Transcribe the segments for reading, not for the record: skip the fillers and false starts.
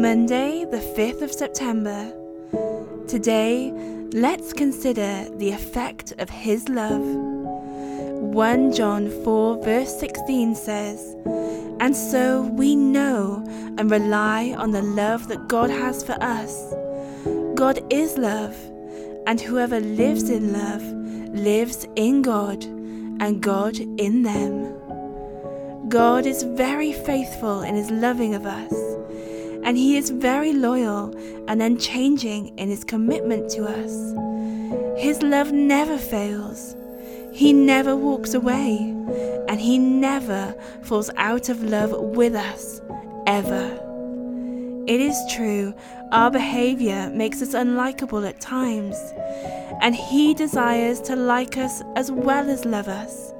Monday, the 5th of September. Today, let's consider the effect of His love. 1 John 4 verse 16 says, "And so we know and rely on the love that God has for us. God is love, and whoever lives in love lives in God, and God in them." God is very faithful in His loving of us, and He is very loyal and unchanging in His commitment to us. His love never fails, He never walks away, and He never falls out of love with us, ever. It is true, our behaviour makes us unlikable at times, and He desires to like us as well as love us.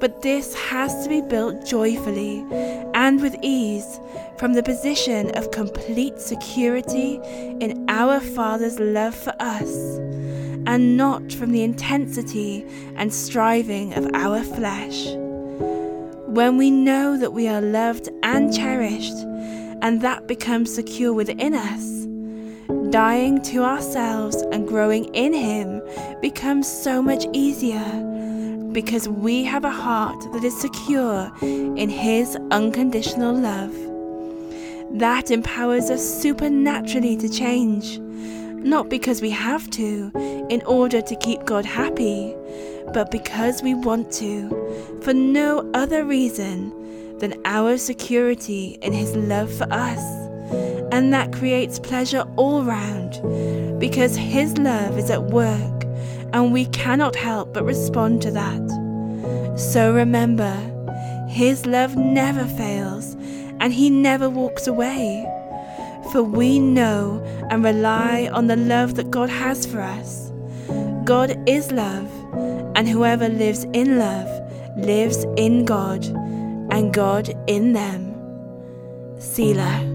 But this has to be built joyfully and with ease from the position of complete security in our Father's love for us, and not from the intensity and striving of our flesh. When we know that we are loved and cherished, and that becomes secure within us, dying to ourselves and growing in Him becomes so much easier, because we have a heart that is secure in His unconditional love. That empowers us supernaturally to change, not because we have to in order to keep God happy, but because we want to, for no other reason than our security in His love for us. And that creates pleasure all round, because His love is at work, and we cannot help but respond to that. So remember, His love never fails, and He never walks away. For we know and rely on the love that God has for us. God is love, and whoever lives in love lives in God, and God in them. Selah.